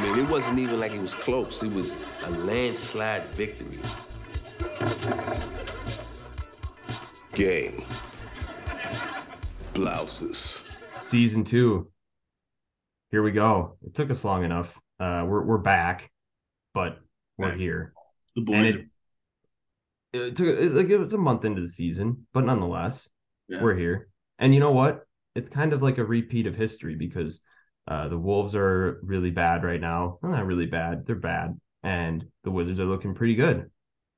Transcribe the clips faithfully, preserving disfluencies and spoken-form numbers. I mean, it wasn't even like it was close. It was a landslide victory. Game. Blouses. Season two. Here we go. It took us long enough. Uh, we're we're back, but we're back. Here. The boys. It, are... it took it, like it was a month into the season, but nonetheless, yeah. We're here. And you know what? It's kind of like a repeat of history because uh, the Wolves are really bad right now. They're not really bad. They're bad, and the Wizards are looking pretty good.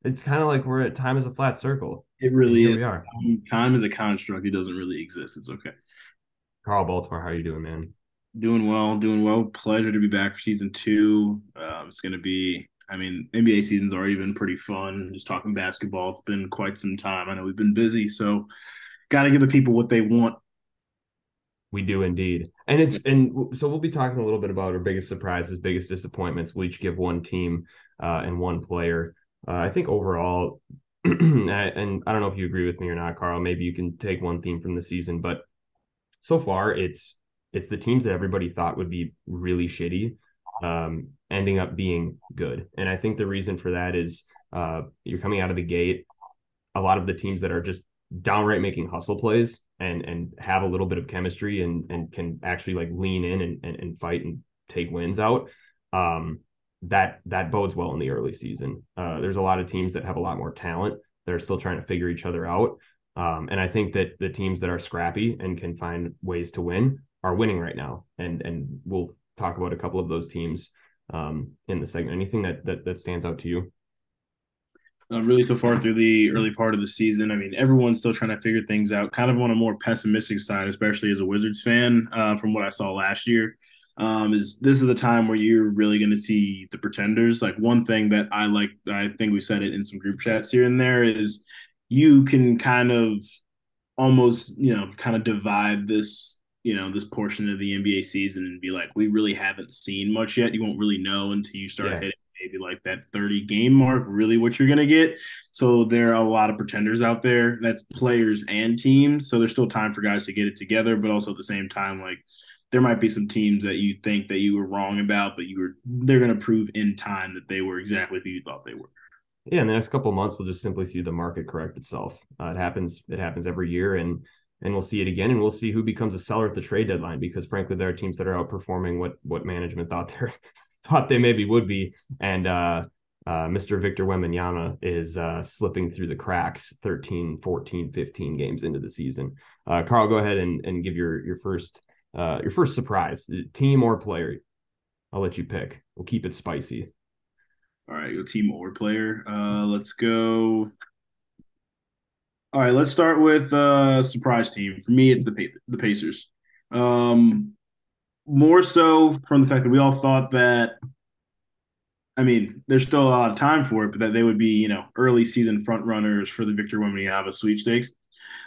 It's kind of like we're at time is a flat circle. It really is. We are. Time is a construct. It doesn't really exist. It's okay. Carl Baltimore, how are you doing, man? Doing well, doing well. Pleasure to be back for season two. Um, it's going to be, I mean, N B A season's already been pretty fun. Just talking basketball, it's been quite some time. I know we've been busy, so got to give the people what they want. We do indeed. And it's and so we'll be talking a little bit about our biggest surprises, biggest disappointments. We'll each give one team uh, and one player. Uh, I think overall, and I don't know if you agree with me or not, Carl, maybe you can take one theme from the season, but so far it's It's the teams that everybody thought would be really shitty um, ending up being good. And I think the reason for that is uh, you're coming out of the gate. A lot of the teams that are just downright making hustle plays and and have a little bit of chemistry and and can actually like lean in and and, and fight and take wins out. Um, that that bodes well in the early season. Uh, there's a lot of teams that have a lot more talent that are still trying to figure each other out. Um, and I think that the teams that are scrappy and can find ways to win are winning right now, and and we'll talk about a couple of those teams um, in the segment. Anything that that, that stands out to you? Uh, really, so far through the early part of the season, I mean, everyone's still trying to figure things out. Kind of on a more pessimistic side, especially as a Wizards fan, uh, from what I saw last year, um, is this is the time where you're really going to see the pretenders. Like one thing that I like, I think we said it in some group chats here and there, is you can kind of almost, you know, kind of divide this. you know, this portion of the N B A season and be like, we really haven't seen much yet. You won't really know until you start yeah. hitting maybe like that thirty game mark, really what you're going to get. So there are a lot of pretenders out there. That's players and teams. So there's still time for guys to get it together, but also at the same time, like there might be some teams that you think that you were wrong about, but you were, they're going to prove in time that they were exactly who you thought they were. Yeah. In the next couple of months, we'll just simply see the market correct itself. Uh, it happens. It happens every year. And, And we'll see it again, and we'll see who becomes a seller at the trade deadline, because frankly, there are teams that are outperforming what what management thought they thought they maybe would be. And uh, uh, Mister Victor Wembanyama is uh, slipping through the cracks thirteen, fourteen, fifteen games into the season. Uh, Carl, go ahead and, and give your your first uh, your first surprise, team or player. I'll let you pick. We'll keep it spicy. All right, your team or player. Uh, let's go. All right, let's start with uh, surprise team. For me, it's the the Pacers. Um, more so from the fact that we all thought that, I mean, there's still a lot of time for it, but that they would be, you know, early season front runners for the Victor Wembanyama sweepstakes.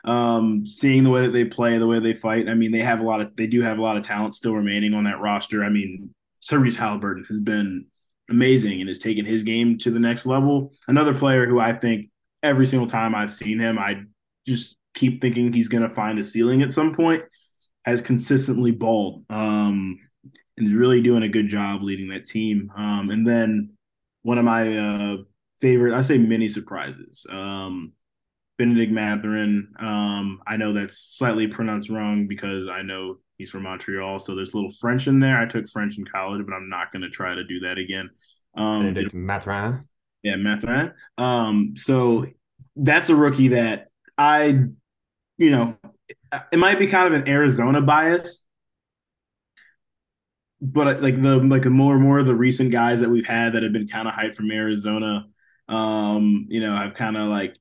Um, seeing the way that they play, the way they fight, I mean, they have a lot of they do have a lot of talent still remaining on that roster. I mean, Tyrese Halliburton has been amazing and has taken his game to the next level. Another player who I think. Every single time I've seen him, I just keep thinking he's going to find a ceiling at some point, has consistently balled um, and is really doing a good job leading that team. Um, and then one of my uh, favorite, I say mini surprises, um, Bennedict Mathurin. Um, I know that's slightly pronounced wrong because I know he's from Montreal, so there's a little French in there. I took French in college, but I'm not going to try to do that again. Um, Bennedict Mathurin. Yeah, Mathurin. Um, so that's a rookie that I, you know, it might be kind of an Arizona bias, but like the like more and more of the recent guys that we've had that have been kind of hyped from Arizona, um, you know, have kind of like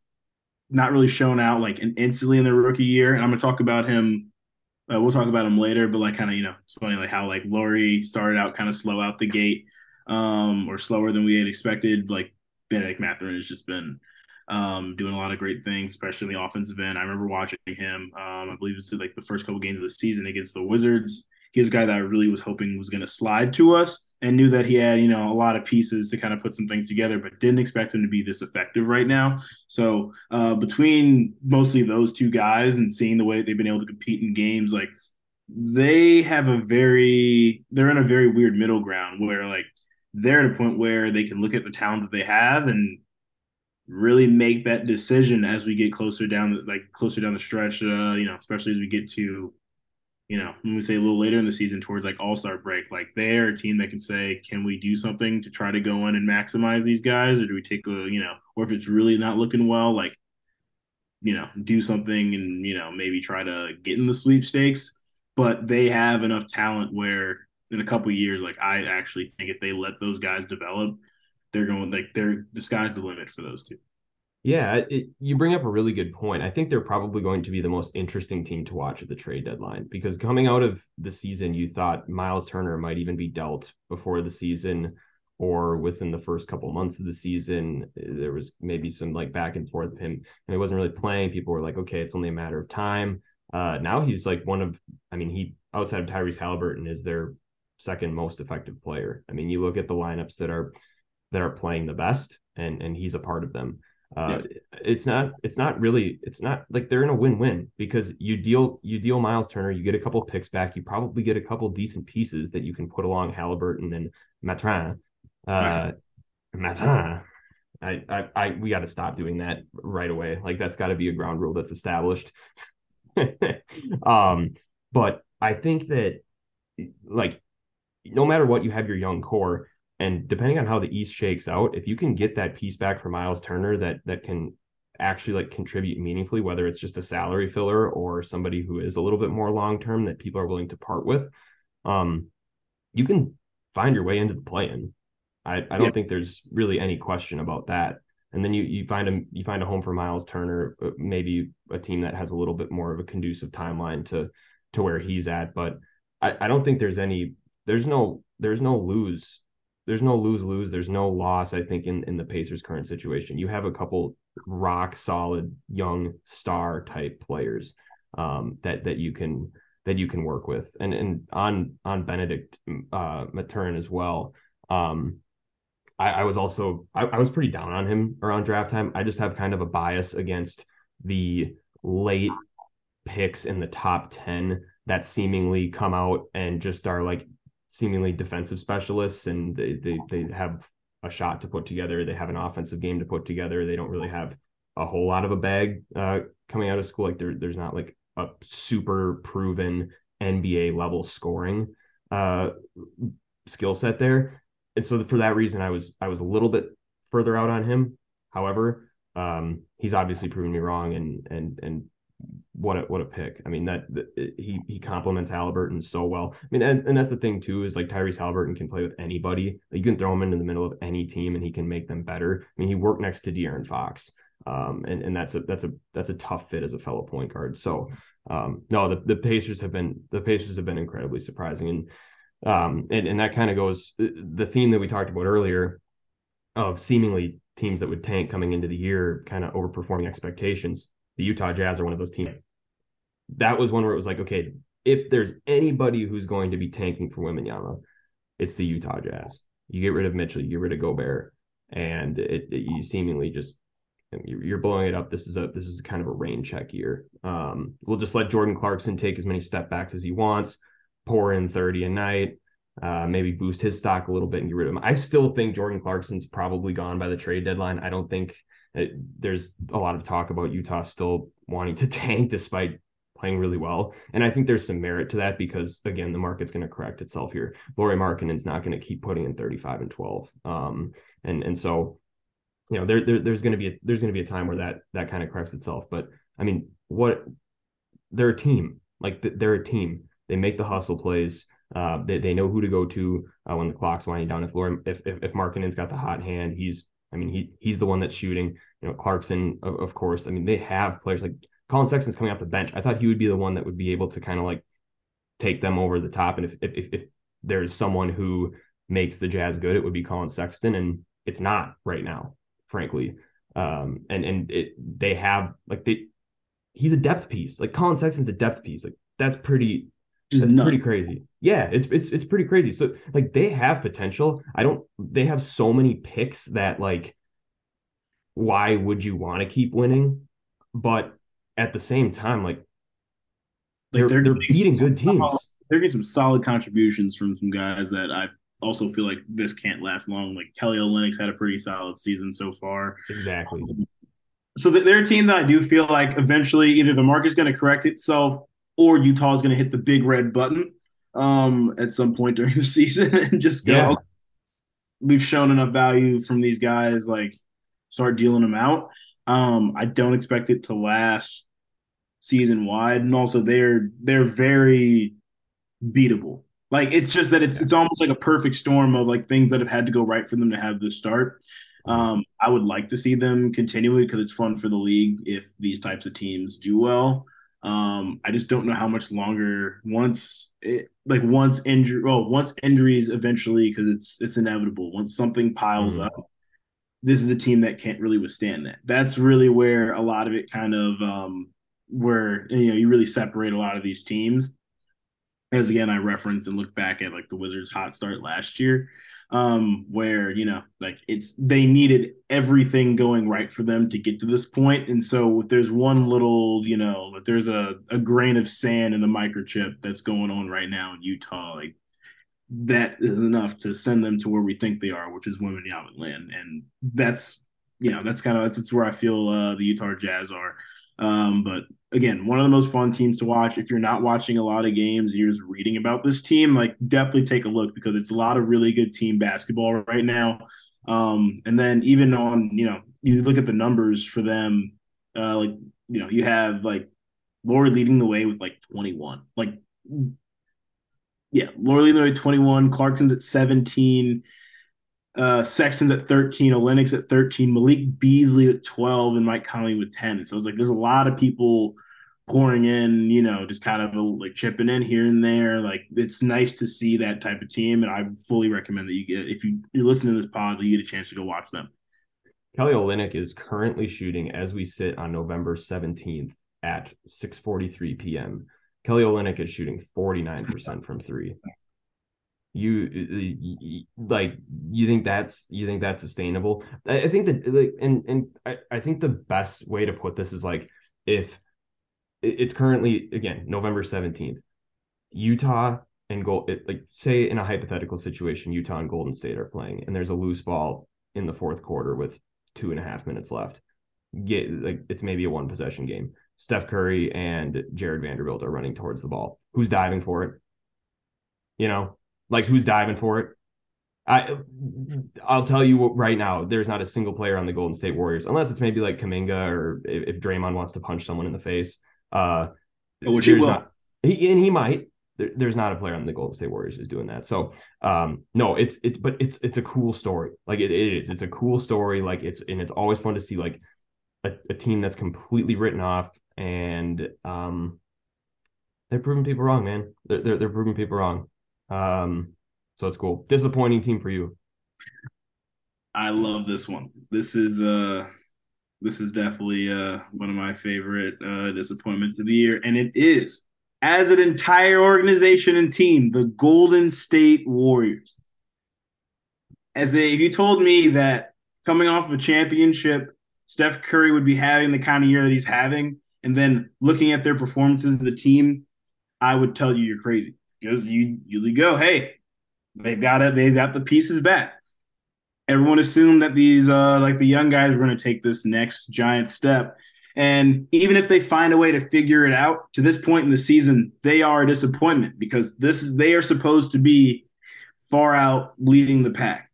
not really shown out like an instantly in their rookie year. And I'm gonna talk about him. Uh, we'll talk about him later, but like kind of you know, it's funny like how like Lauri started out kind of slow out the gate, um, or slower than we had expected, like. Bennedict Mathurin has just been um, doing a lot of great things, especially in the offensive end. I remember watching him, um, I believe it's like the first couple games of the season against the Wizards. He was a guy that I really was hoping was going to slide to us and knew that he had, you know, a lot of pieces to kind of put some things together, but didn't expect him to be this effective right now. So uh, between mostly those two guys and seeing the way they've been able to compete in games, like they have a very, they're in a very weird middle ground where, like, they're at a point where they can look at the talent that they have and really make that decision as we get closer down, like closer down the stretch, uh, you know, especially as we get to, you know, when we say a little later in the season towards like all-star break, like they're a team that can say, can we do something to try to go in and maximize these guys? Or do we take a, you know, or if it's really not looking well, like, you know, do something and, you know, maybe try to get in the sweepstakes. But they have enough talent where in a couple of years, like I actually think if they let those guys develop, they're going like they're the sky's the limit for those two. Yeah, it, you bring up a really good point. I think they're probably going to be the most interesting team to watch at the trade deadline, because coming out of the season, you thought Miles Turner might even be dealt before the season or within the first couple months of the season. There was maybe some like back and forth with him, and he wasn't really playing. People were like, okay, it's only a matter of time. Uh, now he's like one of, I mean, he outside of Tyrese Halliburton is their second most effective player. I mean, you look at the lineups that are that are playing the best, and and he's a part of them. Uh, yeah. It's not it's not really it's not like they're in a win-win, because you deal you deal Miles Turner, you get a couple picks back, you probably get a couple decent pieces that you can put along Halliburton and Mathurin. Uh, Mathurin. I, I I we got to stop doing that right away. Like that's got to be a ground rule that's established. um, but I think that like no matter what, you have your young core, and depending on how the East shakes out, if you can get that piece back from Miles Turner that that can actually like contribute meaningfully, whether it's just a salary filler or somebody who is a little bit more long term that people are willing to part with, um, you can find your way into the play-in. I, I don't yeah. think there's really any question about that. And then you you find a you find a home for Miles Turner, maybe a team that has a little bit more of a conducive timeline to to where he's at. But I, I don't think there's any there's no there's no lose there's no lose lose there's no loss. I think in in the Pacers' current situation, you have a couple rock solid young star type players um, that that you can that you can work with, and and on on Bennedict uh, Mathurin as well. Um, I, I was also I, I was pretty down on him around draft time. I just have kind of a bias against the late picks in the top ten that seemingly come out and just are like seemingly defensive specialists, and they they, they have a shot to put together. They have an offensive game to put together. They don't really have a whole lot of a bag uh, coming out of school. Like there, there's not like a super proven N B A level scoring uh, skill set there. And so for that reason, I was I was a little bit further out on him. However, um, he's obviously proven me wrong, and and and what a, what a pick. I mean, that the, he he complements Halliburton so well. I mean, and, and that's the thing too, is like Tyrese Halliburton can play with anybody. You can throw him into the middle of any team, and he can make them better. I mean, he worked next to De'Aaron Fox, um, and and that's a that's a that's a tough fit as a fellow point guard. So um, no, the, the Pacers have been the Pacers have been incredibly surprising. And Um, and, and that kind of goes the theme that we talked about earlier of seemingly teams that would tank coming into the year, kind of overperforming expectations. The Utah Jazz are one of those teams. That was one where it was like, okay, if there's anybody who's going to be tanking for Wembanyama, it's the Utah Jazz. You get rid of Mitchell, you get rid of Gobert, and it, it, you seemingly just you're blowing it up. This is a this is kind of a rain check year. Um, we'll just let Jordan Clarkson take as many step backs as he wants. Pour in thirty a night, uh, maybe boost his stock a little bit and get rid of him. I still think Jordan Clarkson's probably gone by the trade deadline. I don't think it, there's a lot of talk about Utah still wanting to tank despite playing really well. And I think there's some merit to that because, again, the market's going to correct itself here. Lauri Markkanen's not going to keep putting in thirty-five and twelve. Um, and and so, you know, there, there there's going to be a, there's going to be a time where that that kind of corrects itself. But I mean, what they're a team like they're a team. They make the hustle plays. Uh, they they know who to go to uh, when the clock's winding down. If Laura, if if, if Markkanen's got the hot hand, he's I mean he he's the one that's shooting. You know, Clarkson of, of course. I mean they have players like Colin Sexton's coming off the bench. I thought he would be the one that would be able to kind of like take them over the top. And if if if there's someone who makes the Jazz good, it would be Colin Sexton, and it's not right now, frankly. Um, and and it, they have like they he's a depth piece. Like Colin Sexton's a depth piece. Like that's pretty. That's nuts. Pretty crazy. Yeah, it's it's it's pretty crazy. So like they have potential. I don't. They have so many picks that like, why would you want to keep winning? But at the same time, like Like they're, they're beating good teams. Solid, they're getting some solid contributions from some guys that I also feel like this can't last long. Like Kelly Olynyk's had a pretty solid season so far. Exactly. Um, so they're a team that I do feel like eventually either the market's going to correct itself or Utah's going to hit the big red button um, at some point during the season and just go, yeah. We've shown enough value from these guys, like start dealing them out. Um, I don't expect it to last season wide. And also they're, they're very beatable. Like it's just that it's, it's almost like a perfect storm of like things that have had to go right for them to have this start. Um, I would like to see them continually because it's fun for the league if these types of teams do well. Um, I just don't know how much longer once it, like once injury, well, once injuries eventually, because it's it's inevitable. Once something piles mm-hmm. up, this is a team that can't really withstand that. That's really where a lot of it kind of um, where you know you really separate a lot of these teams. As again, I reference and look back at like the Wizards' hot start last year, um, where you know, like it's they needed everything going right for them to get to this point. And so, if there's one little, you know, if there's a, a grain of sand in a microchip that's going on right now in Utah, like that is enough to send them to where we think they are, which is Wembanyama land. And that's you know, that's kind of that's, that's where I feel uh, the Utah Jazz are. Um, but again, one of the most fun teams to watch. If you're not watching a lot of games and you're just reading about this team, like definitely take a look because it's a lot of really good team basketball right now. Um, and then even on, you know, you look at the numbers for them, uh, like, you know, you have like Lauri leading the way with like twenty-one, like, yeah, Lauri leading the way twenty-one, Clarkson's at seventeen, Uh, Sexton's at thirteen, Olynyk's at thirteen, Malik Beasley at twelve, and Mike Conley with ten. So I was like, there's a lot of people pouring in, you know, just kind of like chipping in here and there. Like it's nice to see that type of team, and I fully recommend that you get if you you listen to this pod, you get a chance to go watch them. Kelly Olynyk is currently shooting as we sit on November seventeenth at six forty-three p.m. Kelly Olynyk is shooting forty-nine percent from three. You like you think that's you think that's sustainable? I think that like and and I, I think the best way to put this is like if it's currently again November seventeenth, Utah and Gold it, like say in a hypothetical situation Utah and Golden State are playing and there's a loose ball in the fourth quarter with two and a half minutes left. Get like it's maybe a one possession game. Steph Curry and Jared Vanderbilt are running towards the ball. Who's diving for it? You know. Like, who's diving for it? I, I'll tell you what, right now, there's not a single player on the Golden State Warriors, unless it's maybe like Kuminga or if, if Draymond wants to punch someone in the face. Uh, Which he will. Not, he, and he might. There, there's not a player on the Golden State Warriors who's doing that. So, um, no, it's, it's but it's it's a cool story. Like, it, it is. It's a cool story. Like, it's and it's always fun to see, like, a, a team that's completely written off. And um, they're proving people wrong, man. They're They're, they're proving people wrong. Um, so it's cool. Disappointing team for you. I love this one. This is uh this is definitely uh one of my favorite uh disappointments of the year, and it is as an entire organization and team, the Golden State Warriors. As a, if you told me that coming off of a championship, Steph Curry would be having the kind of year that he's having, and then looking at their performances as a team, I would tell you you're crazy. Because you usually go, hey, they've got it. They've got the pieces back. Everyone assumed that these, uh, like the young guys, were going to take this next giant step. And even if they find a way to figure it out to this point in the season, they are a disappointment because this is they are supposed to be far out leading the pack,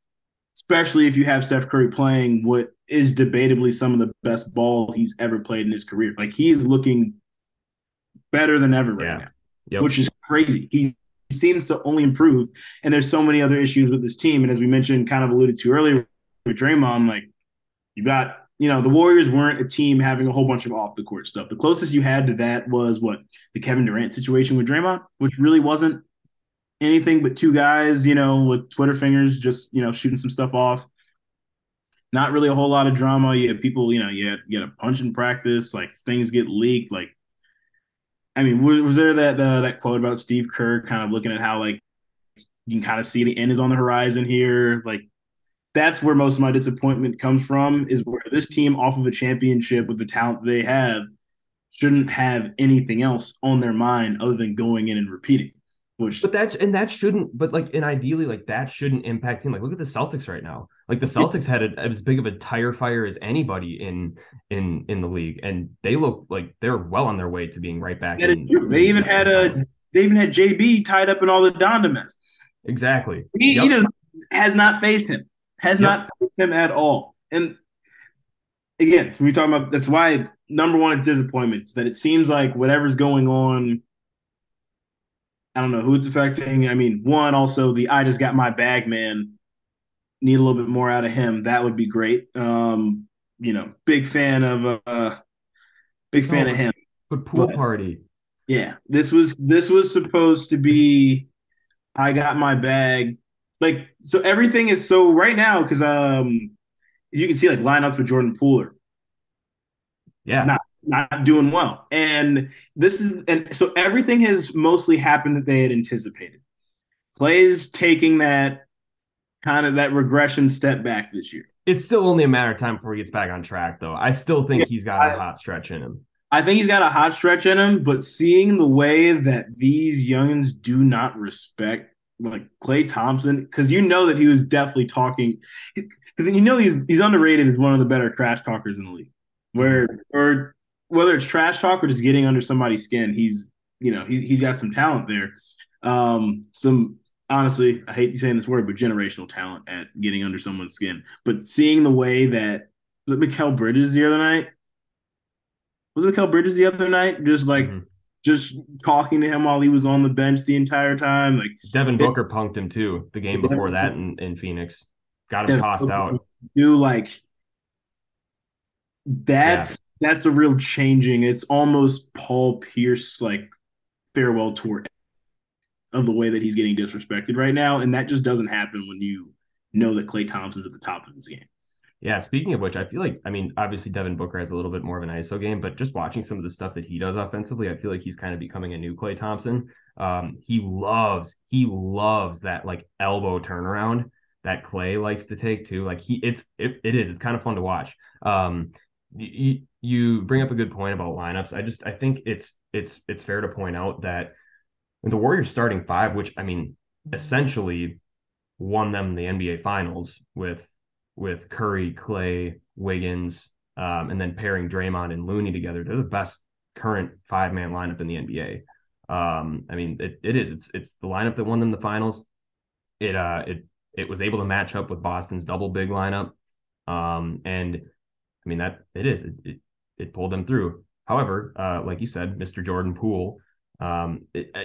especially if you have Steph Curry playing what is debatably some of the best ball he's ever played in his career. Like he's looking better than ever right yeah. now, yep. which is crazy. He seems to only improve, and there's so many other issues with this team. And as we mentioned, kind of alluded to earlier with Draymond, like you got, you know, the Warriors weren't a team having a whole bunch of off the court stuff. The closest you had to that was what the Kevin Durant situation with Draymond, which really wasn't anything but two guys, you know, with Twitter fingers, just, you know, shooting some stuff off. Not really a whole lot of drama. You have people, you know, you had, you had a punch in practice, like things get leaked, like, I mean, was, was there that uh, that quote about Steve Kerr kind of looking at how, like, you can kind of see the end is on the horizon here? Like, that's where most of my disappointment comes from is where this team off of a championship with the talent they have shouldn't have anything else on their mind other than going in and repeating. Which, but that's and that shouldn't. But like, and ideally, like that shouldn't impact him. Like, look at the Celtics right now. Like the Celtics had a, as big of a tire fire as anybody in in in the league, and they look like they're well on their way to being right back. In, they even had a they even had J B tied up in all the Donda mess. Exactly. He, yep. he does, has not faced him. Has yep. not faced him at all. And again, we talking about that's why number one it's disappointment is that it seems like whatever's going on, I don't know who it's affecting. I mean, one also the I just got my bag man. Need a little bit more out of him. That would be great. Um, you know, big fan of uh, big fan oh, of him. But pool but, party. Yeah, this was this was supposed to be. I got my bag. Like, so everything is so right now, because um you can see like lineups with Jordan Poole. Yeah. Not not doing well. And this is and so everything has mostly happened that they had anticipated. Clay's taking that kind of that regression step back this year. It's still only a matter of time before he gets back on track, though. I still think yeah, he's got I, a hot stretch in him. I think he's got a hot stretch in him, but seeing the way that these youngins do not respect, like Clay Thompson, because you know that he was definitely talking, because you know he's he's underrated as one of the better trash talkers in the league. Where or whether it's trash talk or just getting under somebody's skin, he's you know he he's got some talent there. Um, some honestly, I hate saying this word, but generational talent at getting under someone's skin. But seeing the way that was it Mikal Bridges the other night. Was it Mikal Bridges the other night? Just like, mm-hmm. just talking to him while he was on the bench the entire time. Like Devin Booker it, punked him too the game before that in, in Phoenix. Got him Devin tossed Booker out. Do like that's yeah. that's a real changing. It's almost Paul Pierce like farewell tour of the way that he's getting disrespected right now, and that just doesn't happen when you know that Klay Thompson's at the top of his game. Yeah, speaking of which, I feel like, I mean, obviously Devin Booker has a little bit more of an I S O game, but just watching some of the stuff that he does offensively, I feel like he's kind of becoming a new Klay Thompson. Um, he loves, he loves that like elbow turnaround that Klay likes to take too. Like he, it's, it, it is, it's kind of fun to watch. Um, you, you bring up a good point about lineups. I just, I think it's, it's, it's fair to point out that the Warriors starting five, which I mean, essentially won them the N B A Finals with, with Curry, Clay, Wiggins, um, and then pairing Draymond and Looney together. They're the best current five-man lineup in the N B A. Um, I mean, it, it is. It's it's the lineup that won them the finals. It uh it it was able to match up with Boston's double big lineup. Um, and I mean that it is. It it, it pulled them through. However, uh, like you said, Mister Jordan Poole, um, it, I,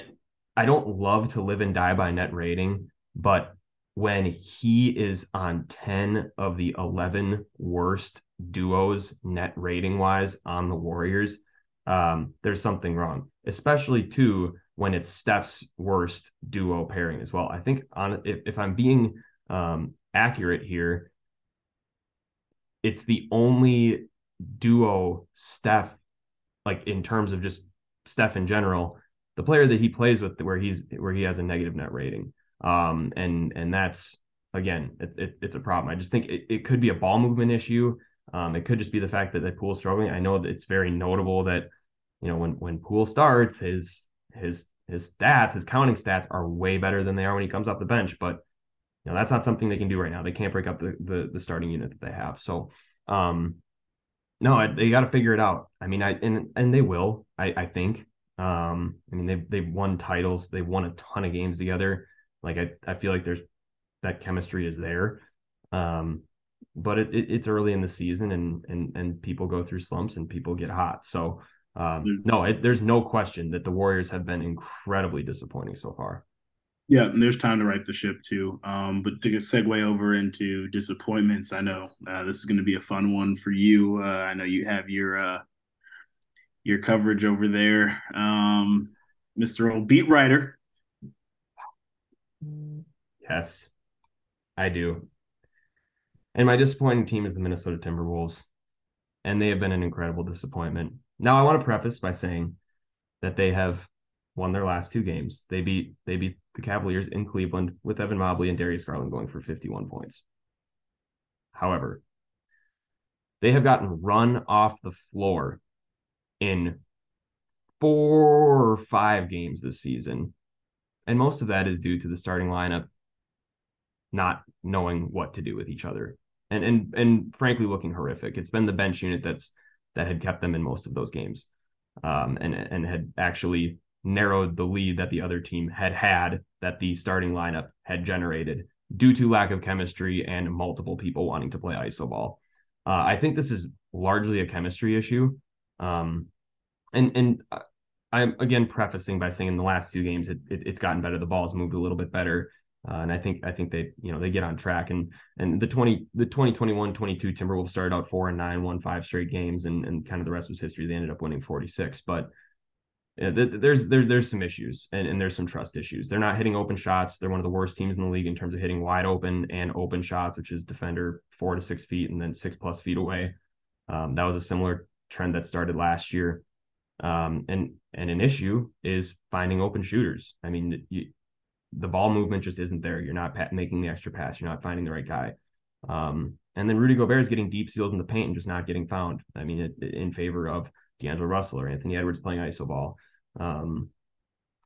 I don't love to live and die by net rating, but when he is on ten of the eleven worst duos net rating wise on the Warriors, um, there's something wrong, especially too, when it's Steph's worst duo pairing as well. I think on if, if I'm being um, accurate here, it's the only duo Steph, like in terms of just Steph in general, the player that he plays with where he's, where he has a negative net rating. Um, and, and that's, again, it, it, it's a problem. I just think it, it could be a ball movement issue. Um, it could just be the fact that the Poole struggling. I know that it's very notable that, you know, when, when Poole starts his, his, his stats, his counting stats are way better than they are when he comes off the bench, but you know, that's not something they can do right now. They can't break up the, the, the starting unit that they have. So, um, no, I, they got to figure it out. I mean, I, and, and they will, I, I think, um, I mean, they've, they've won titles. They've won a ton of games together. Like, I, I feel like there's that chemistry is there. Um, but it, it, it's early in the season and, and, and people go through slumps and people get hot. So, um, no, it, there's no question that the Warriors have been incredibly disappointing so far. Yeah, and there's time to right the ship, too. Um, but to segue over into disappointments, I know uh, this is going to be a fun one for you. Uh, I know you have your uh, your coverage over there, um, Mister Old Beat Writer. Yes, I do. And my disappointing team is the Minnesota Timberwolves, and they have been an incredible disappointment. Now, I want to preface by saying that they have won their last two games. They beat they beat the Cavaliers in Cleveland with Evan Mobley and Darius Garland going for fifty-one points. However, they have gotten run off the floor in four or five games this season. And most of that is due to the starting lineup not knowing what to do with each other. And and and frankly, looking horrific. It's been the bench unit that's that had kept them in most of those games, um, and and had actually narrowed the lead that the other team had had that the starting lineup had generated due to lack of chemistry and multiple people wanting to play iso ball. Uh, I think this is largely a chemistry issue, um, and and I'm again prefacing by saying in the last two games it, it it's gotten better. The ball's moved a little bit better. Uh, and I think I think they you know they get on track, and and the twenty the twenty twenty-one twenty-two Timberwolves started out four and nine, won five straight games, and and kind of the rest was history. They ended up winning forty-six, but uh, th- there's there, there's some issues, and, and there's some trust issues. They're not hitting open shots. They're one of the worst teams in the league in terms of hitting wide open and open shots, which is defender four to six feet and then six plus feet away. Um, that was a similar trend that started last year, um, and and an issue is finding open shooters. I mean. You, The ball movement just isn't there. You're not pa- making the extra pass. You're not finding the right guy. Um, and then Rudy Gobert is getting deep seals in the paint and just not getting found. I mean, it, it, in favor of D'Angelo Russell or Anthony Edwards playing iso ball. Um,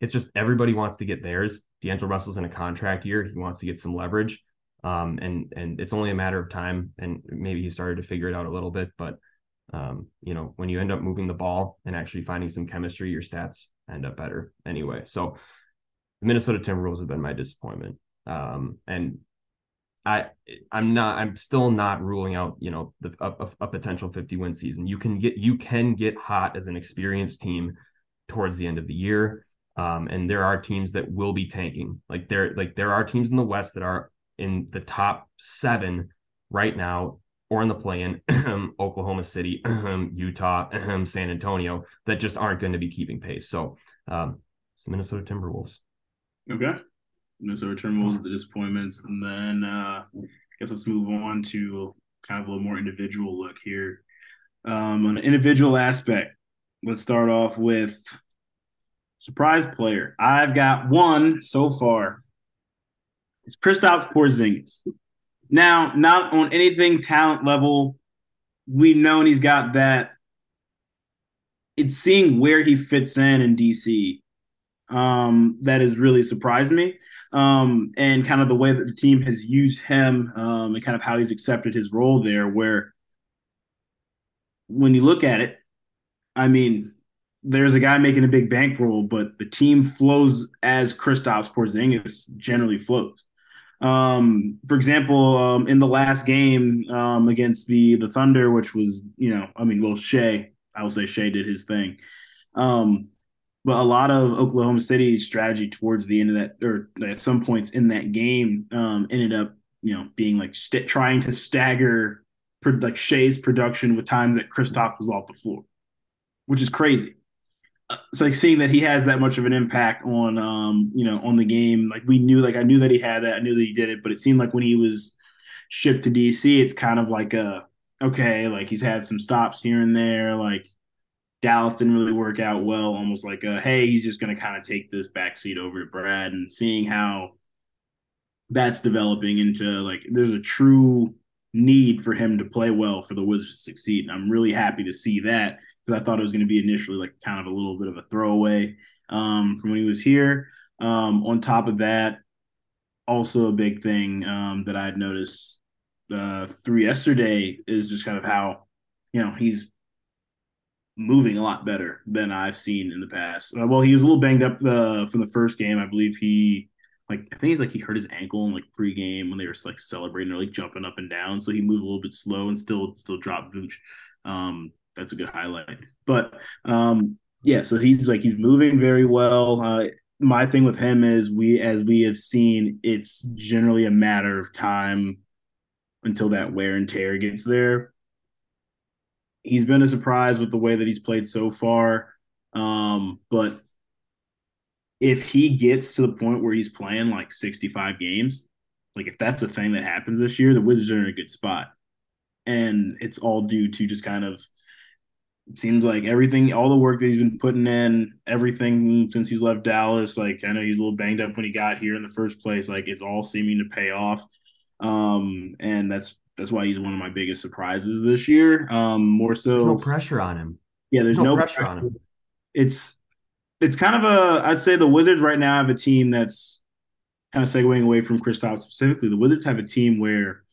it's just everybody wants to get theirs. D'Angelo Russell's in a contract year. He wants to get some leverage. Um, and and it's only a matter of time. And maybe he started to figure it out a little bit. But, um, you know, when you end up moving the ball and actually finding some chemistry, your stats end up better anyway. So, the Minnesota Timberwolves have been my disappointment. Um, and I, I'm not, I'm still not ruling out, you know, the, a, a potential fifty win season. You can get, you can get hot as an experienced team towards the end of the year. Um, and there are teams that will be tanking. Like there, like there are teams in the West that are in the top seven right now, or in the play-in, Oklahoma City, Utah, San Antonio, that just aren't going to be keeping pace. So um, it's the Minnesota Timberwolves. Okay. Minnesota Timberwolves, the disappointments. And then uh, I guess let's move on to kind of a little more individual look here. Um, on an individual aspect, let's start off with surprise player. I've got one so far. It's Kristaps Porzingis. Now, not on anything talent level. We've known he's got that. It's seeing where he fits in in D C Um, that has really surprised me, um, and kind of the way that the team has used him, um, and kind of how he's accepted his role there, where when you look at it, I mean, there's a guy making a big bankroll, but the team flows as Kristaps Porzingis generally flows. Um, for example, um, in the last game um, against the the Thunder, which was, you know, I mean, well, Shai, I will say Shai did his thing. Um But a lot of Oklahoma City's strategy towards the end of that, or at some points in that game, um, ended up, you know, being like st- trying to stagger pro- like Shai's production with times that Kristaps was off the floor, which is crazy. Uh, it's like seeing that he has that much of an impact on, um, you know, on the game. Like we knew, like I knew that he had that, I knew that he did it, but it seemed like when he was shipped to D C, it's kind of like a okay, like he's had some stops here and there, like. Dallas didn't really work out well, almost like, a, hey, he's just going to kind of take this backseat over to Brad, and seeing how that's developing into, like, there's a true need for him to play well for the Wizards to succeed, and I'm really happy to see that because I thought it was going to be initially, like, kind of a little bit of a throwaway um, from when he was here. Um, on top of that, also a big thing um, that I had noticed uh, through yesterday is just kind of how, you know, he's moving a lot better than I've seen in the past. Uh, well, he was a little banged up uh, from the first game. I believe he, like, I think he's like he hurt his ankle in like pregame when they were like celebrating or like jumping up and down. So he moved a little bit slow and still still dropped Vooch. Um, that's a good highlight. But um, yeah, so he's like he's moving very well. Uh, my thing with him is we, as we have seen, it's generally a matter of time until that wear and tear gets there. He's been a surprise with the way that he's played so far. Um, but if he gets to the point where he's playing like sixty-five games, like if that's a thing that happens this year, the Wizards are in a good spot. And it's all due to just kind of, it seems like everything, all the work that he's been putting in, everything since he's left Dallas. Like I know he's a little banged up when he got here in the first place. Like it's all seeming to pay off. Um, and that's, That's why he's one of my biggest surprises this year. Um, more so, there's no pressure on him. Yeah, there's no, no pressure, pressure on him. It's it's kind of a – I'd say the Wizards right now have a team that's kind of segueing away from Kristaps specifically. The Wizards have a team where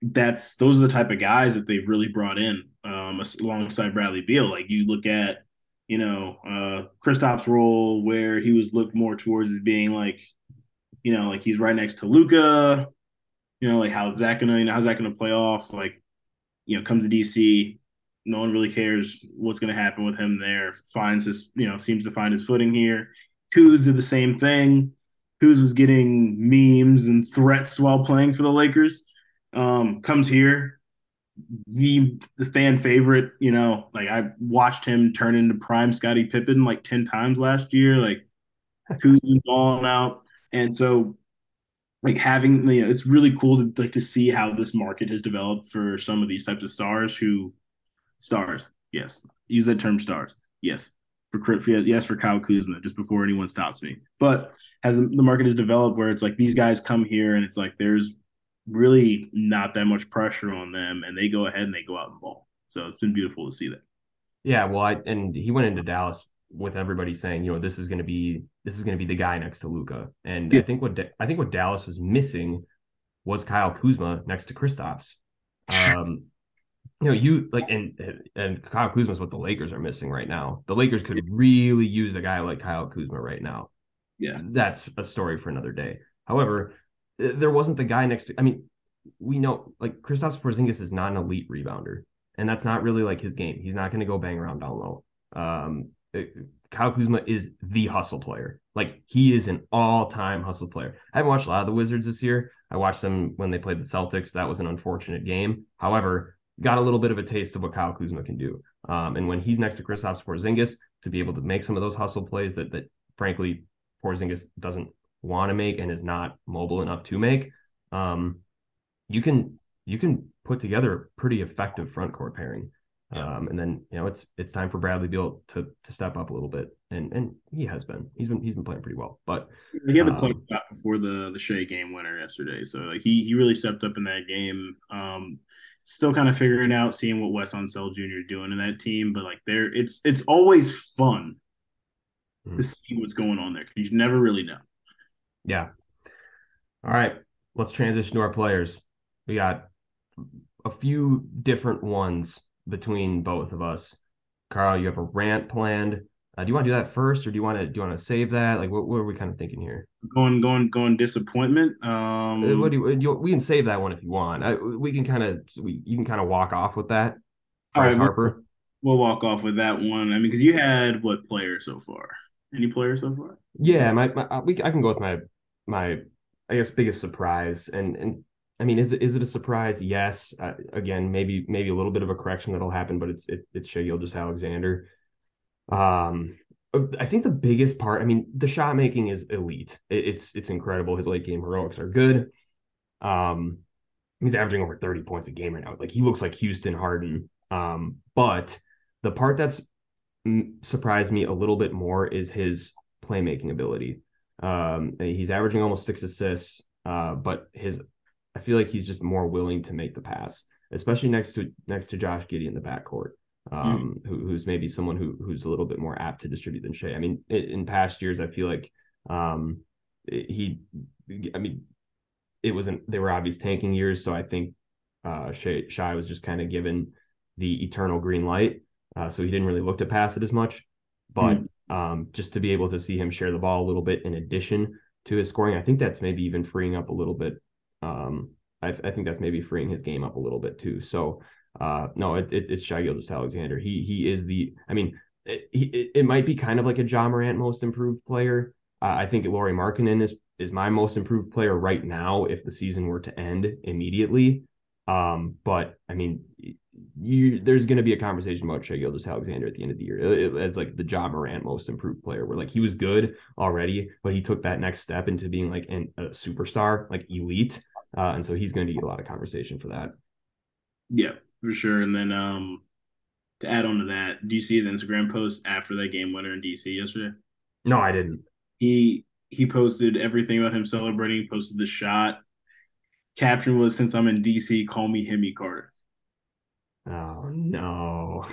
that's – those are the type of guys that they've really brought in um, alongside Bradley Beal. Like you look at, you know, uh, Kristaps' role where he was looked more towards as being like, you know, like he's right next to Luka. You know, like how's that gonna, you know, how's that gonna play off? Like, you know, comes to D C, no one really cares what's gonna happen with him there. Finds his, you know, seems to find his footing here. Kuz did the same thing. Kuz was getting memes and threats while playing for the Lakers. Um, comes here, the the fan favorite. You know, like I watched him turn into prime Scottie Pippen like ten times last year. Like Kuz was balling out, and so. Like having, you know, it's really cool to like to see how this market has developed for some of these types of stars who, stars, yes, use that term, stars, yes, for yes for Kyle Kuzma, just before anyone stops me. But as the market has developed, where it's like these guys come here and it's like there's really not that much pressure on them, and they go ahead and they go out and ball. So it's been beautiful to see that. Yeah, well, I, and he went into Dallas with everybody saying, you know, this is going to be this is going to be the guy next to Luka. And yeah. I think what I think what Dallas was missing was Kyle Kuzma next to Kristaps. Um, you know, you like and and Kyle Kuzma is what the Lakers are missing right now. The Lakers could really use a guy like Kyle Kuzma right now. Yeah, that's a story for another day. However, there wasn't the guy next to. I mean, we know like Kristaps Porzingis is not an elite rebounder, and that's not really like his game. He's not going to go bang around down low. Um, Kyle Kuzma is the hustle player. Like he is an all-time hustle player. I haven't watched a lot of the Wizards this year. I watched them when they played the Celtics. That was an unfortunate game. However, got a little bit of a taste of what Kyle Kuzma can do. Um, and when he's next to Kristaps Porzingis, to be able to make some of those hustle plays that, that frankly, Porzingis doesn't want to make and is not mobile enough to make, um, you can you can put together a pretty effective front court pairing. Um, and then, you know, it's it's time for Bradley Beal to to step up a little bit. And and he has been. He's been he's been playing pretty well. But he had the clutch um, shot before the the Shai game winner yesterday. So like he he really stepped up in that game. Um, still kind of figuring out, seeing what Wes Unseld Junior is doing in that team. But like there it's it's always fun mm-hmm. to see what's going on there. You never really know. Yeah. All right. Let's transition to our players. We got a few different ones between both of us. Carl, you have a rant planned. Uh, do you want to do that first, or do you want to do you want to save that? Like, what, what are we kind of thinking here? Going, going, going. Disappointment. Um, what do you, you? We can save that one if you want. I, we can kind of. We you can kind of walk off with that. All right, Harper. We'll, we'll walk off with that one. I mean, because you had what player so far? Any player so far? Yeah, my, my we I can go with my my I guess biggest surprise and and. I mean, is it is it a surprise? Yes. Uh, again, maybe maybe a little bit of a correction that'll happen, but it's it, it's Shai Gilgeous-Alexander. Um, I think the biggest part. I mean, the shot making is elite. It, it's it's incredible. His late game heroics are good. Um, he's averaging over thirty points a game right now. Like he looks like Houston Harden. Um, but the part that's surprised me a little bit more is his playmaking ability. Um, he's averaging almost six assists, uh, but his I feel like he's just more willing to make the pass, especially next to next to Josh Giddey in the backcourt, um, mm-hmm. who, who's maybe someone who who's a little bit more apt to distribute than Shai. I mean, it, in past years, I feel like um, he, I mean, it wasn't they were obvious tanking years, so I think uh, Shai, Shai was just kind of given the eternal green light, uh, so he didn't really look to pass it as much. But mm-hmm. um, just to be able to see him share the ball a little bit in addition to his scoring, I think that's maybe even freeing up a little bit. Um, I, I think that's maybe freeing his game up a little bit too. So, uh, no, it, it, it's Shai Gilgeous-Alexander. He he is the. I mean, it, it, it might be kind of like a Ja Morant most improved player. Uh, I think Lauri Markkanen is is my most improved player right now. If the season were to end immediately, um, but I mean, you there's going to be a conversation about Shai Gilgeous-Alexander at the end of the year as like the Ja Morant most improved player, where like he was good already, but he took that next step into being like an, a superstar, like elite. Uh, and so he's going to get a lot of conversation for that. Yeah, for sure. And then um, to add on to that, do you see his Instagram post after that game winner in D C yesterday? No, I didn't. He he posted everything about him celebrating, posted the shot. Caption was, "Since I'm in D C, call me Hemi Carter." Oh, no.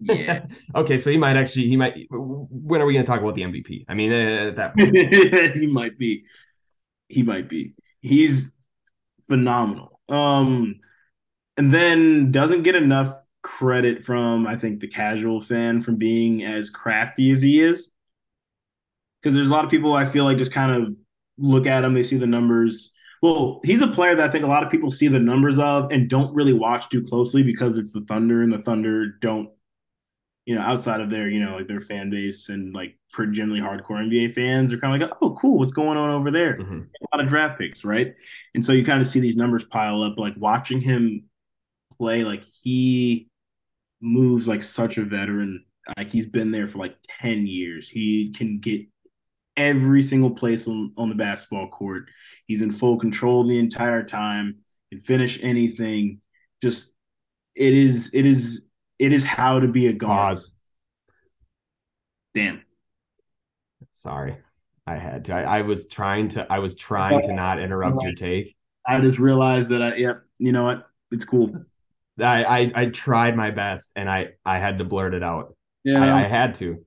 Yeah. Okay, so he might actually, he might, when are we going to talk about the M V P? I mean, uh, at that point. he might be. He might be. He's phenomenal. Um, and then doesn't get enough credit from, I think, the casual fan from being as crafty as he is. Because there's a lot of people I feel like just kind of look at him, they see the numbers. Well, he's a player that I think a lot of people see the numbers of and don't really watch too closely because it's the Thunder, and the Thunder don't, you know, outside of their, you know, like their fan base and like pretty generally hardcore N B A fans are kind of like, oh, cool, what's going on over there? Mm-hmm. A lot of draft picks, right? And so you kind of see these numbers pile up. Like watching him play, like he moves like such a veteran. Like he's been there for like ten years. He can get every single place on, on the basketball court. He's in full control the entire time. Can finish anything. Just it is it is it is how to be a guard. Pause. Damn. Sorry. I had to. I, I was trying to I was trying to not interrupt your take. I just realized that I yep, you know what? It's cool. I I, I tried my best and I, I had to blurt it out. Yeah. I, I had to.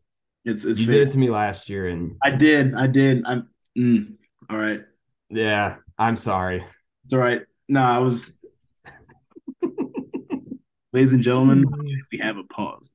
It's, it's you fair. Did it to me last year, and I did. I did. I'm mm, all right. Yeah, I'm sorry. It's all right. No, I was. Ladies and gentlemen, we have a pause.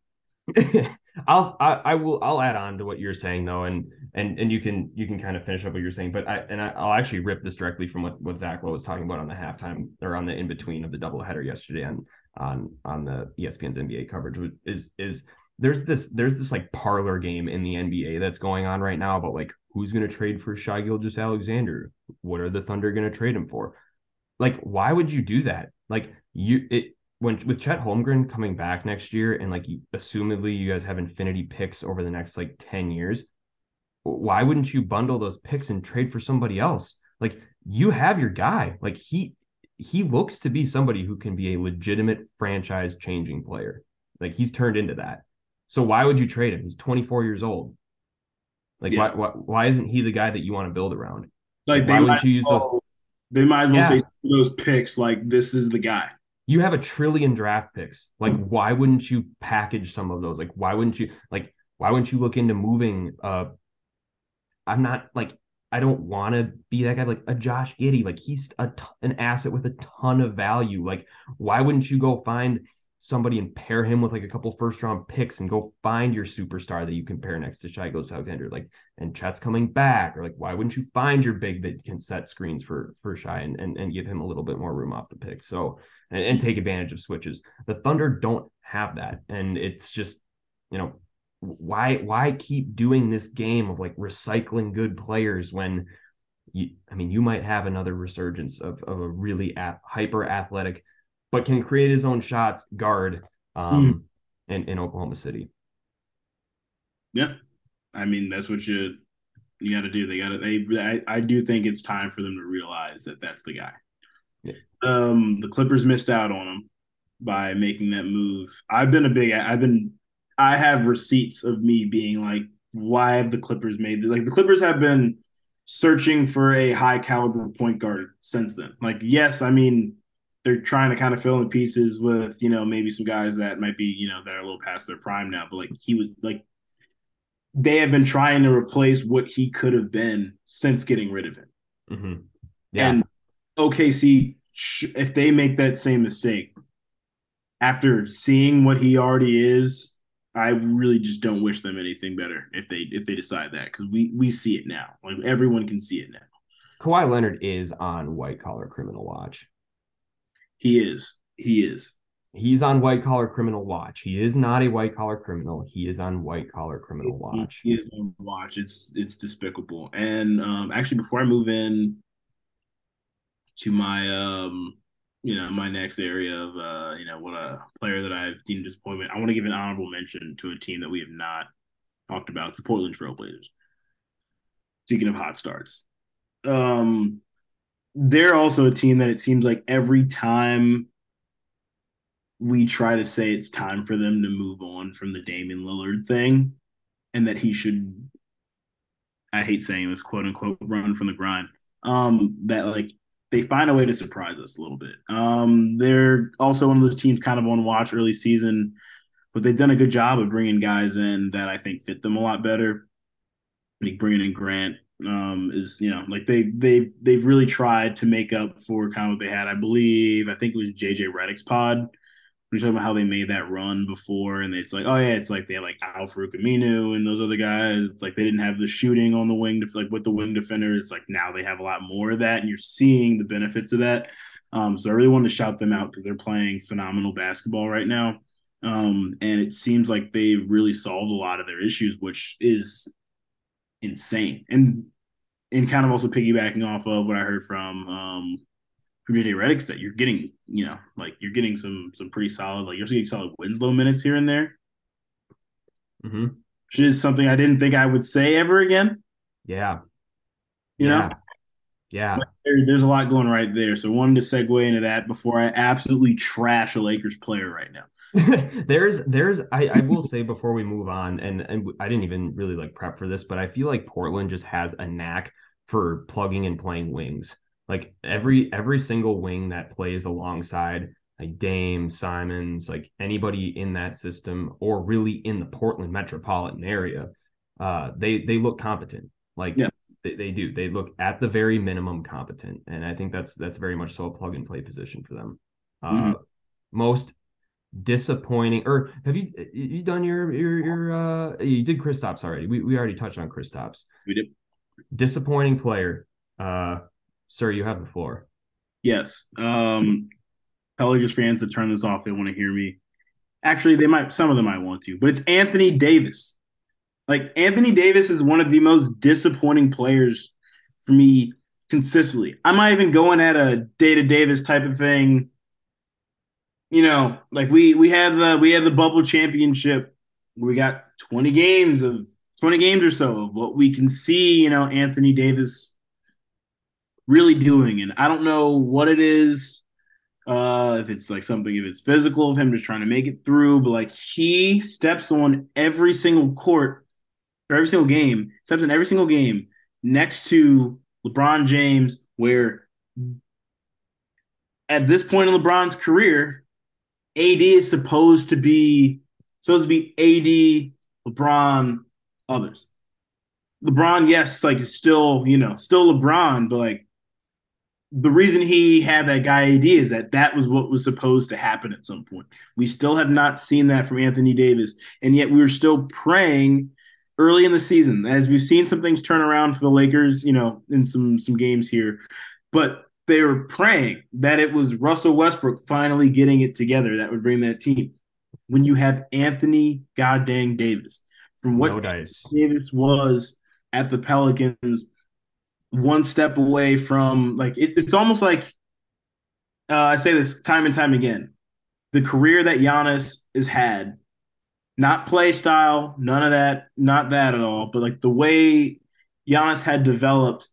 I'll I, I will I'll add on to what you're saying though, and and and you can you can kind of finish up what you're saying, but I and I, I'll actually rip this directly from what, what Zach Lowe was talking about on the halftime or on the in between of the doubleheader yesterday on on on the E S P N's N B A coverage which is is. There's this, there's this like parlor game in the N B A that's going on right now about like who's going to trade for Shai Gilgeous-Alexander. What are the Thunder going to trade him for? Like, why would you do that? Like, you it when with Chet Holmgren coming back next year and like you, assumedly you guys have infinity picks over the next like ten years. Why wouldn't you bundle those picks and trade for somebody else? Like, you have your guy. Like he he looks to be somebody who can be a legitimate franchise changing player. Like he's turned into that. So why would you trade him? He's twenty-four years old. Like, yeah. why, why why isn't he the guy that you want to build around? Like, they might, you use well, the... they might as well yeah. say those picks, like, this is the guy. You have a trillion draft picks. Like, why wouldn't you package some of those? Like, why wouldn't you, like, why wouldn't you look into moving? Uh, I'm not, like, I don't want to be that guy, like, a Josh Giddey. Like, he's a t- an asset with a ton of value. Like, why wouldn't you go find somebody and pair him with like a couple first round picks and go find your superstar that you can pair next to Shai Gilgeous-Alexander, like, and Chet's coming back, or like, why wouldn't you find your big that can set screens for, for Shai and, and, and give him a little bit more room off the pick. So, and, and take advantage of switches. The Thunder don't have that. And it's just, you know, why, why keep doing this game of like recycling good players when you, I mean, you might have another resurgence of, of a really ap- hyper athletic, but can create his own shots guard um, mm. in, in Oklahoma City. Yeah. I mean, that's what you you got to do. They got to, they, I, I do think it's time for them to realize that that's the guy. Yeah. Um, the Clippers missed out on him by making that move. I've been a big, I've been, I have receipts of me being like, why have the Clippers made this? Like the Clippers have been searching for a high caliber point guard since then. Like, yes, I mean, they're trying to kind of fill in pieces with, you know, maybe some guys that might be, you know, that are a little past their prime now. But, like, he was, like, they have been trying to replace what he could have been since getting rid of him. Mm-hmm. Yeah. And O K C, if they make that same mistake, after seeing what he already is, I really just don't wish them anything better if they if they decide that. Because we, we see it now. Like, everyone can see it now. Kawhi Leonard is on white-collar criminal watch. He is. He is. He's on white-collar criminal watch. He is not a white-collar criminal. He is on white-collar criminal watch. He, he is on watch. It's it's despicable. And um, actually, before I move in to my, um, you know, my next area of, uh, you know, what a player that I've deemed disappointment, I want to give an honorable mention to a team that we have not talked about. It's the Portland Trailblazers. Speaking of hot starts. Um They're also a team that it seems like every time we try to say it's time for them to move on from the Damian Lillard thing and that he should, I hate saying this, quote unquote, run from the grind, um, that like they find a way to surprise us a little bit. Um, they're also one of those teams kind of on watch early season but they've done a good job of bringing guys in that I think fit them a lot better. Like bringing in Grant um, is, you know, like they they they've really tried to make up for kind of what they had. I believe I think it was J J Redick's pod. We're talking about how they made that run before, and it's like, oh yeah, it's like they had like Al Farouk Aminu and those other guys. It's like they didn't have the shooting on the wing, to, like with the wing defender. It's like now they have a lot more of that, and you're seeing the benefits of that. Um, so I really want to shout them out because they're playing phenomenal basketball right now. Um, and it seems like they've really solved a lot of their issues, which is insane. And and kind of also piggybacking off of what I heard from um, from J J Redick's that you're getting, you know, like you're getting some some pretty solid, like you're getting solid Winslow minutes here and there, mm-hmm. which is something I didn't think I would say ever again. Yeah, you yeah. know. Yeah, there, there's a lot going right there. So I wanted to segue into that before I absolutely trash a Lakers player right now. there's, there's, I, I will say before we move on, and, and I didn't even really like prep for this, but I feel like Portland just has a knack for plugging and playing wings. Like every, every single wing that plays alongside like Dame, Simons, like anybody in that system or really in the Portland metropolitan area, uh, they, they look competent. Like yeah. they, they do. They look at the very minimum competent. And I think that's, that's very much so a plug and play position for them. Uh, mm-hmm. Most disappointing, or have you you done your your your uh you did Kristaps already? We we already touched on Kristaps. We did. Disappointing player. Uh sir, you have the floor. Yes. Um Pelicans fans that turn this off, they want to hear me. Actually, they might some of them might want to, but it's Anthony Davis. Like Anthony Davis is one of the most disappointing players for me consistently. I'm not even going at a Day to Davis type of thing. You know, like we we had the we had the bubble championship. We got twenty games of twenty games or so of what we can see, you know, Anthony Davis really doing. And I don't know what it is, uh, if it's like something, if it's physical, of him just trying to make it through. But like he steps on every single court or every single game, steps in every single game next to LeBron James, where at this point in LeBron's career, A D is supposed to be supposed to be A D, LeBron, others. LeBron, yes, like is still, you know, still LeBron, but like the reason he had that guy A D is that that was what was supposed to happen at some point. We still have not seen that from Anthony Davis, and yet we were still praying early in the season. As we've seen some things turn around for the Lakers, you know, in some some games here, but they were praying that it was Russell Westbrook finally getting it together that would bring that team. When you have Anthony goddamn Davis, from what no dice. Davis was at the Pelicans, one step away from like it, it's almost like uh, I say this time and time again, the career that Giannis has had, not play style, none of that, not that at all, but like the way Giannis had developed.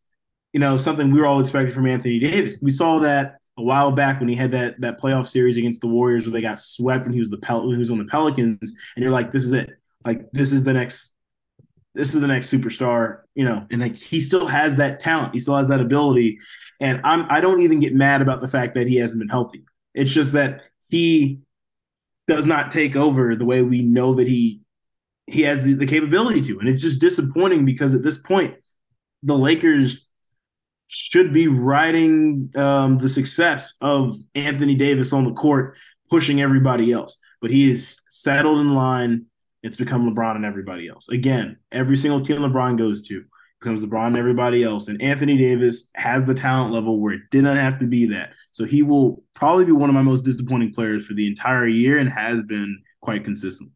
You know, something we were all expecting from Anthony Davis. We saw that a while back when he had that that playoff series against the Warriors where they got swept and he was the Pel- he was on the Pelicans, and you're like, this is it. Like, this is the next this is the next superstar, you know, and like he still has that talent. He still has that ability. And I'm I don't even get mad about the fact that he hasn't been healthy. It's just that he does not take over the way we know that he he has the, the capability to. And it's just disappointing because at this point, the Lakers should be riding um, the success of Anthony Davis on the court, pushing everybody else. But he is settled in line. It's become LeBron and everybody else. Again, every single team LeBron goes to becomes LeBron and everybody else. And Anthony Davis has the talent level where it did not have to be that. So he will probably be one of my most disappointing players for the entire year and has been quite consistent.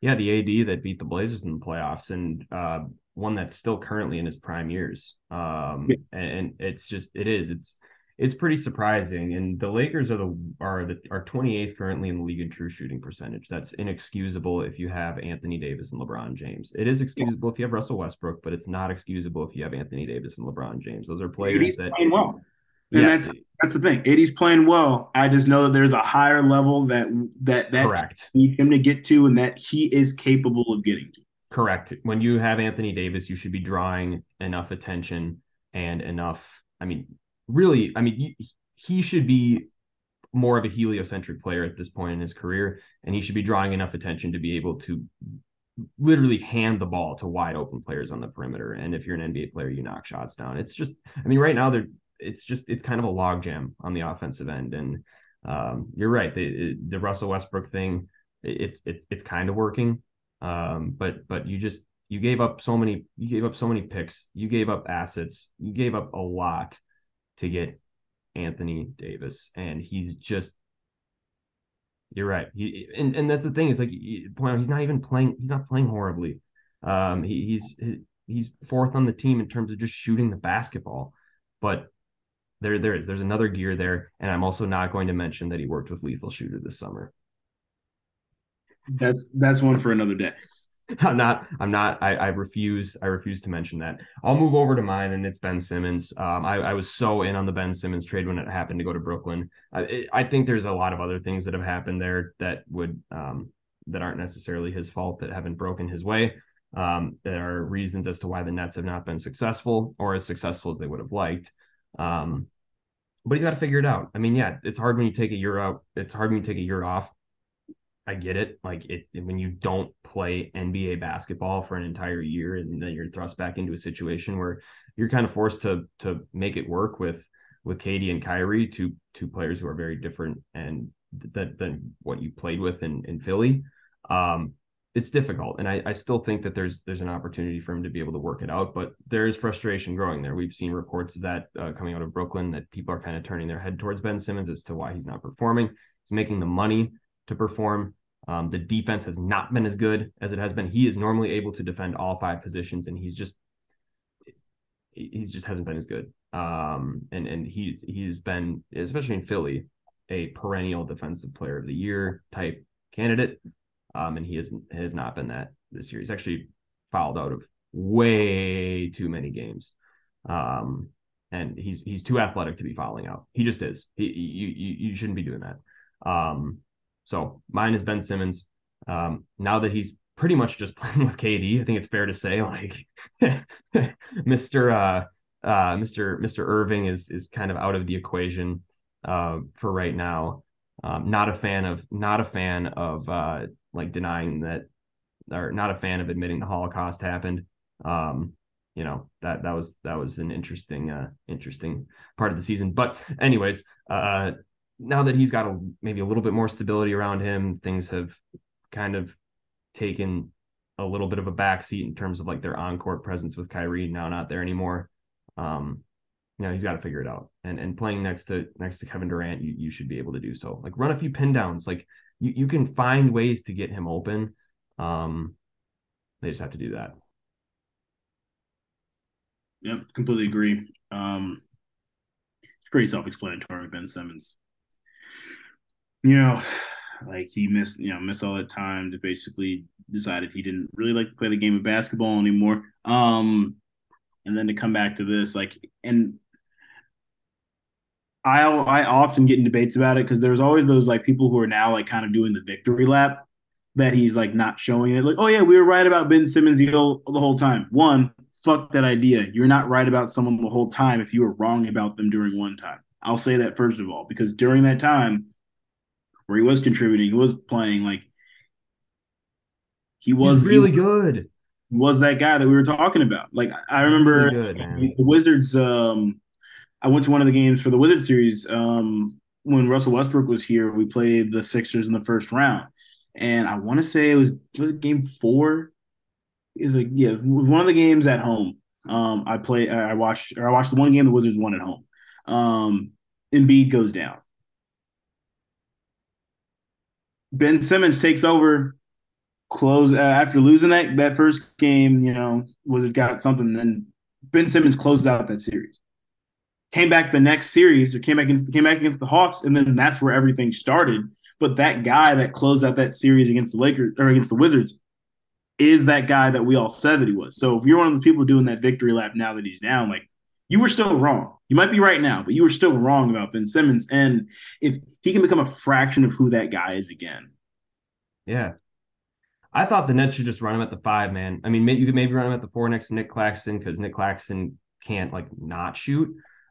Yeah, the A D that beat the Blazers in the playoffs and uh... – one that's still currently in his prime years. Um, yeah. And it's just, it is, it's, it's pretty surprising. And the Lakers are the, are the, are twenty-eighth currently in the league in true shooting percentage. That's inexcusable if you have Anthony Davis and LeBron James. It is excusable yeah. if you have Russell Westbrook, but it's not excusable if you have Anthony Davis and LeBron James. Those are players A D's that playing well. And yeah. that's, that's the thing. A D's playing well. I just know that there's a higher level that, that, that needs him to get to and that he is capable of getting to. Correct. When you have Anthony Davis, you should be drawing enough attention and enough. I mean, really, I mean, he should be more of a heliocentric player at this point in his career, and he should be drawing enough attention to be able to literally hand the ball to wide open players on the perimeter. And if you're an N B A player, you knock shots down. It's just, I mean, right now they're, it's just, it's kind of a logjam on the offensive end. And um, you're right. The, the Russell Westbrook thing, it's, it, it's kind of working. Um, but, but you just, you gave up so many, you gave up so many picks, you gave up assets, you gave up a lot to get Anthony Davis. And he's just, you're right. He, and, and that's the thing is like, point out, he's not even playing. He's not playing horribly. Um, he, he's, he's fourth on the team in terms of just shooting the basketball, but there, there is, there's another gear there. And I'm also not going to mention that he worked with Lethal Shooter this summer. That's, that's one for another day. I'm not, I'm not, I, I refuse, I refuse to mention that. I'll move over to mine, and it's Ben Simmons. Um, I, I was so in on the Ben Simmons trade when it happened to go to Brooklyn. I, it, I think there's a lot of other things that have happened there that would, um, that aren't necessarily his fault, that haven't broken his way. Um, there are reasons as to why the Nets have not been successful or as successful as they would have liked. Um, but he's got to figure it out. I mean, yeah, it's hard when you take a year out. It's hard when you take a year off. I get it. Like it, when you don't play N B A basketball for an entire year, and then you're thrust back into a situation where you're kind of forced to to make it work with with Katie and Kyrie, two two players who are very different and that than what you played with in in Philly. Um, it's difficult, and I, I still think that there's there's an opportunity for him to be able to work it out. But there is frustration growing there. We've seen reports of that uh, coming out of Brooklyn, that people are kind of turning their head towards Ben Simmons as to why he's not performing. He's making the money to perform. Um, the defense has not been as good as it has been. He is normally able to defend all five positions, and he's just he's just hasn't been as good. Um, and and he's he's been, especially in Philly, a perennial defensive player of the year type candidate. Um, and he hasn't has not been that this year. He's actually fouled out of way too many games. Um, and he's he's too athletic to be fouling out. He just is. He, you you you shouldn't be doing that. Um, So mine is Ben Simmons. Um, now that he's pretty much just playing with K D, I think it's fair to say, like, Mister Uh, uh, Mister Mister Irving is is kind of out of the equation uh, for right now. Um, not a fan of not a fan of uh, like denying that, or not a fan of admitting the Holocaust happened. Um, you know, that that was that was an interesting uh, interesting part of the season. But anyways. Uh, Now that he's got a, maybe a little bit more stability around him, things have kind of taken a little bit of a backseat in terms of like their on-court presence with Kyrie now not there anymore. Um, you know, he's got to figure it out. And and playing next to next to Kevin Durant, you you should be able to do so. Like run a few pin downs. Like you, you can find ways to get him open. Um, they just have to do that. Yep, completely agree. Um, it's pretty self-explanatory with Ben Simmons. You know, like he missed, you know, missed all that time to basically decided he didn't really like to play the game of basketball anymore. Um, and then to come back to this, like, and I I often get in debates about it because there's always those like people who are now like kind of doing the victory lap that he's like not showing it. Like, oh yeah, we were right about Ben Simmons the whole, the whole time. One, fuck that idea. You're not right about someone the whole time if you were wrong about them during one time. I'll say that first of all, because during that time where he was contributing, he was playing, like he was He's really he, good. Was that guy that we were talking about? Like I remember really good, the Wizards. Um, I went to one of the games for the Wizards series um, when Russell Westbrook was here. We played the Sixers in the first round, and I want to say it was was it game four. Is like yeah, one of the games at home. Um, I play. I watched. Or I watched the one game the Wizards won at home. Um, Embiid goes down. Ben Simmons takes over, close uh, after losing that that first game. You know, Wizards got something. Then Ben Simmons closes out that series. Came back the next series, or came back against came back against the Hawks, and then that's where everything started. But that guy that closed out that series against the Lakers or against the Wizards is that guy that we all said that he was. So if you're one of those people doing that victory lap now that he's down, like you were still wrong. You might be right now, but you were still wrong about Ben Simmons. And if he can become a fraction of who that guy is again. Yeah. I thought the Nets should just run him at the five, man. I mean, you could maybe run him at the four next to Nick Claxton because Nick Claxton can't, like, not shoot.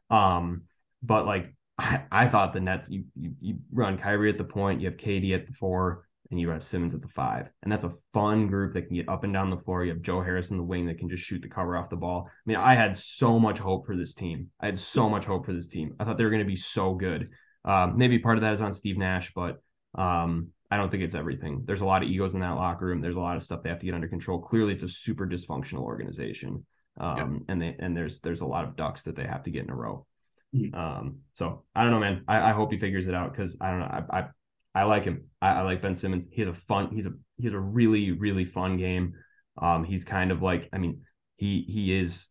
Um, but, like, I, I thought the Nets, you, you you run Kyrie at the point, you have K D at the four, and you have Simmons at the five. And that's a fun group that can get up and down the floor. You have Joe Harris in the wing that can just shoot the cover off the ball. I mean, I had so much hope for this team. I had so much hope for this team. I thought they were going to be so good. Um, maybe part of that is on Steve Nash, but um, I don't think it's everything. There's a lot of egos in that locker room. There's a lot of stuff they have to get under control. Clearly, it's a super dysfunctional organization. Um, yeah. And they and there's there's a lot of ducks that they have to get in a row. Yeah. Um, so I don't know, man. I, I hope he figures it out because I don't know. I, I I like him. I, I like Ben Simmons. He's a fun. He's a he's a really really fun game. Um, he's kind of like I mean he he is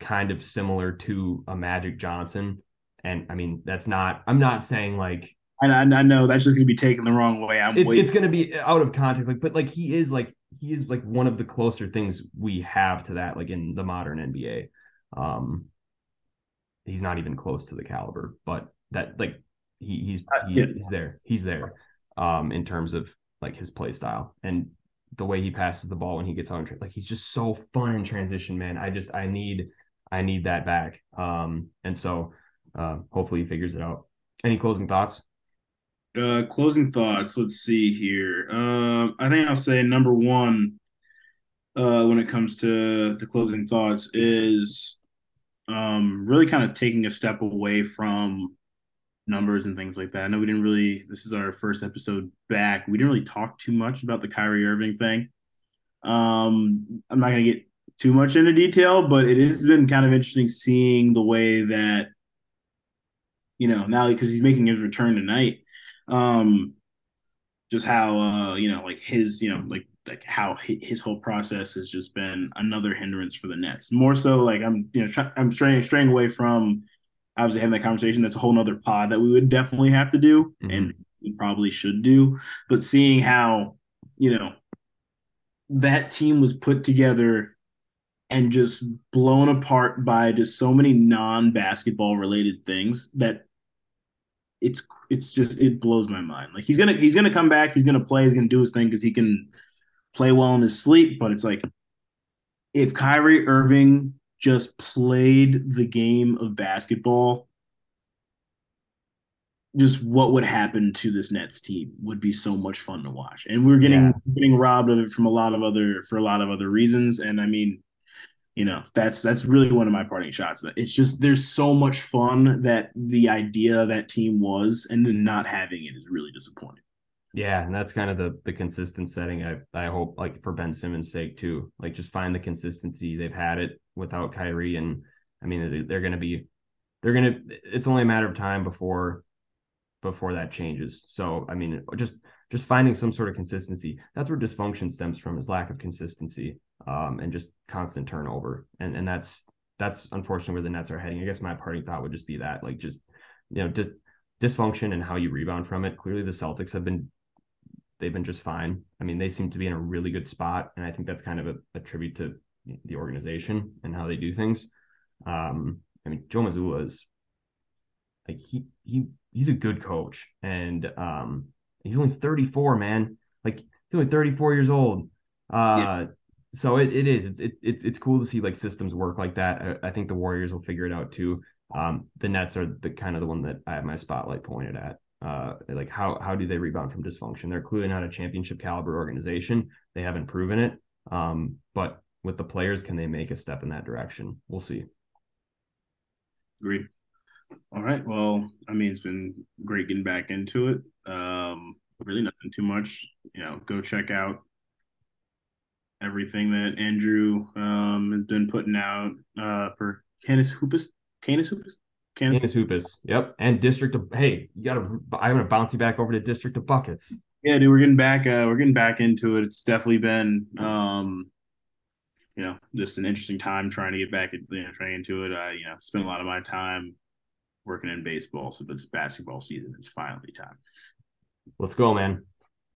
kind of similar to a Magic Johnson, and I mean that's not. I'm not saying like. And I, I know that's just gonna be taken the wrong way. I'm. It's, it's gonna be out of context, like but like he is like he is like one of the closer things we have to that, like in the modern N B A. Um, he's not even close to the caliber, but that like. He, he's he, he's there. He's there um, in terms of like his play style and the way he passes the ball when he gets on. Like he's just so fun in transition, man. I just I need I need that back. Um, and so uh, hopefully he figures it out. Any closing thoughts? Uh, closing thoughts. Let's see here. Um, I think I'll say number one uh, when it comes to the closing thoughts is um, really kind of taking a step away from numbers and things like that. I know we didn't really, this is our first episode back. We didn't really talk too much about the Kyrie Irving thing. Um, I'm not going to get too much into detail, but it has been kind of interesting seeing the way that, you know, now because he's making his return tonight, um, just how, uh, you know, like his, you know, like, like how his whole process has just been another hindrance for the Nets. More so like I'm, you know, try, I'm straying, straying away from obviously having that conversation, that's a whole nother pod that we would definitely have to do mm-hmm. and we probably should do. But seeing how, you know, that team was put together and just blown apart by just so many non-basketball related things that it's it's just it blows my mind. Like he's gonna he's gonna come back, he's gonna play, he's gonna do his thing because he can play well in his sleep. But it's like if Kyrie Irving just played the game of basketball, just what would happen to this Nets team would be so much fun to watch. And we're getting yeah. getting robbed of it from a lot of other for a lot of other reasons. And I mean, you know, that's that's really one of my parting shots. It's just there's so much fun that the idea that team was, and then not having it is really disappointing. Yeah, and that's kind of the the consistent setting. I I hope like for Ben Simmons' sake too. Like just find the consistency. They've had it without Kyrie, and I mean they're going to be, they're going to. It's only a matter of time before before that changes. So I mean just just finding some sort of consistency. That's where dysfunction stems from, is lack of consistency um, and just constant turnover. And and that's that's unfortunately where the Nets are heading. I guess my parting thought would just be that like just you know just dis, dysfunction and how you rebound from it. Clearly the Celtics have been. They've been just fine. I mean, they seem to be in a really good spot, and I think that's kind of a, a tribute to the organization and how they do things. Um, I mean, Joe Mazzulla is like he he he's a good coach, and um, he's only thirty-four, man. Like he's only thirty-four years old. Uh, yeah. So it it is it's it, it's it's cool to see like systems work like that. I, I think the Warriors will figure it out too. Um, the Nets are the kind of the one that I have my spotlight pointed at. Uh, like how how do they rebound from dysfunction? They're clearly not a championship caliber organization. They haven't proven it. Um, but with the players, can they make a step in that direction? We'll see. Agreed. All right. Well, I mean, it's been great getting back into it. Um, really nothing too much. You know, go check out everything that Andrew um has been putting out uh for Canis Hoopus. Canis Hoopus. Canis Hoopus, yep, and District of. Hey, you gotta. I'm gonna bounce you back over to District of Buckets. Yeah, dude, we're getting back. Uh, we're getting back into it. It's definitely been, um, you know, just an interesting time trying to get back, you know, trying into it. I, you know, spent a lot of my time working in baseball, so it's basketball season. It's finally time. Let's go, man.